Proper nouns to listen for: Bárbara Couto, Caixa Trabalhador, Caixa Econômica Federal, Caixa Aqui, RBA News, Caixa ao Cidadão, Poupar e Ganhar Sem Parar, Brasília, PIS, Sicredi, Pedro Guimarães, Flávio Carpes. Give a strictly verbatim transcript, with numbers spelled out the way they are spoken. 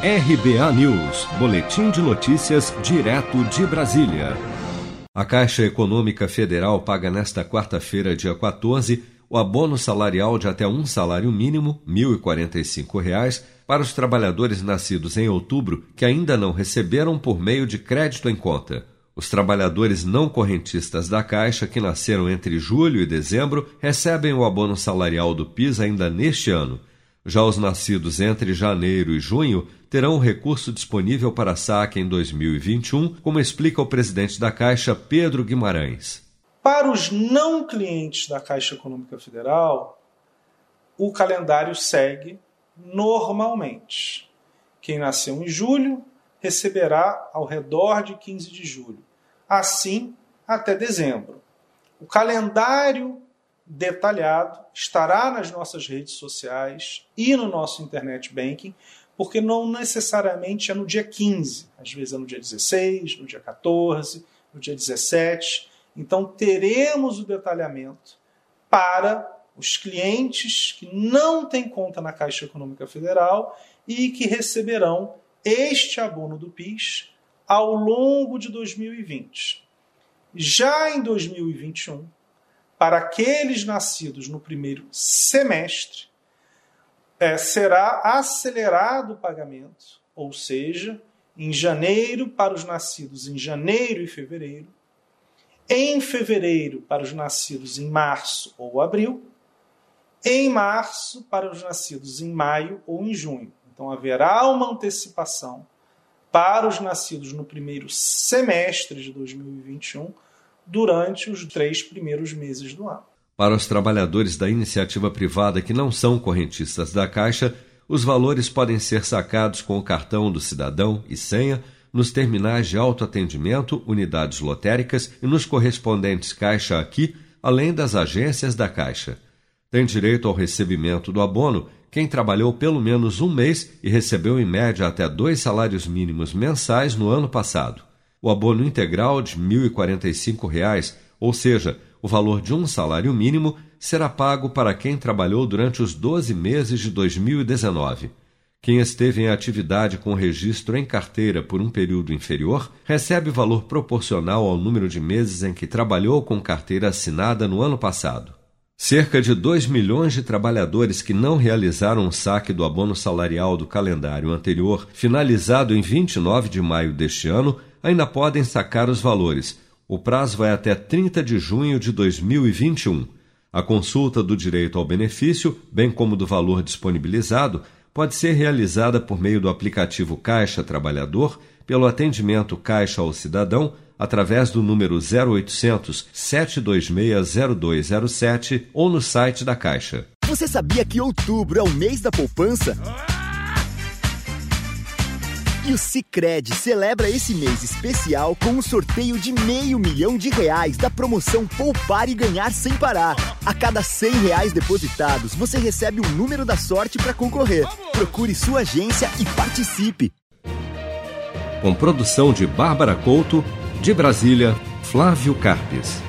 R B A News, boletim de notícias direto de Brasília. A Caixa Econômica Federal paga nesta quarta-feira, dia quatorze, o abono salarial de até um salário mínimo, mil e quarenta e cinco reais, para os trabalhadores nascidos em outubro que ainda não receberam por meio de crédito em conta. Os trabalhadores não correntistas da Caixa que nasceram entre julho e dezembro recebem o abono salarial do PIS ainda neste ano. Já os nascidos entre janeiro e junho terão o recurso disponível para saque em dois mil e vinte e um, como explica o presidente da Caixa, Pedro Guimarães. Para os não clientes da Caixa Econômica Federal, o calendário segue normalmente. Quem nasceu em julho receberá ao redor de quinze de julho, assim até dezembro. O calendário detalhado estará nas nossas redes sociais e no nosso internet banking, porque não necessariamente é no dia quinze, às vezes é no dia dezesseis, no dia quatorze, no dia dezessete. Então teremos o detalhamento para os clientes que não têm conta na Caixa Econômica Federal e que receberão este abono do PIS ao longo de dois mil e vinte. Já em dois mil e vinte e um, para aqueles nascidos no primeiro semestre, é, será acelerado o pagamento, ou seja, em janeiro para os nascidos em janeiro e fevereiro, em fevereiro para os nascidos em março ou abril, em março para os nascidos em maio ou em junho. Então haverá uma antecipação para os nascidos no primeiro semestre de dois mil e vinte e um, durante os três primeiros meses do ano. Para os trabalhadores da iniciativa privada que não são correntistas da Caixa, os valores podem ser sacados com o cartão do cidadão e senha nos terminais de autoatendimento, unidades lotéricas e nos correspondentes Caixa Aqui, além das agências da Caixa. Tem direito ao recebimento do abono quem trabalhou pelo menos um mês e recebeu em média até dois salários mínimos mensais no ano passado. O abono integral de mil e quarenta e cinco reais, ou seja, o valor de um salário mínimo, será pago para quem trabalhou durante os doze meses de dois mil e dezenove. Quem esteve em atividade com registro em carteira por um período inferior recebe valor proporcional ao número de meses em que trabalhou com carteira assinada no ano passado. Cerca de dois milhões de trabalhadores que não realizaram o saque do abono salarial do calendário anterior, finalizado em vinte e nove de maio deste ano, ainda podem sacar os valores. O prazo vai até trinta de junho de dois mil e vinte e um. A consulta do direito ao benefício, bem como do valor disponibilizado, pode ser realizada por meio do aplicativo Caixa Trabalhador, pelo atendimento Caixa ao Cidadão, através do número zero oitocentos, sete dois seis, zero dois zero sete ou no site da Caixa. Você sabia que outubro é o mês da poupança? E o Sicredi celebra esse mês especial com um sorteio de meio milhão de reais da promoção Poupar e Ganhar Sem Parar. A cada cem reais depositados, você recebe o número da sorte para concorrer. Procure sua agência e participe. Com produção de Bárbara Couto, de Brasília, Flávio Carpes.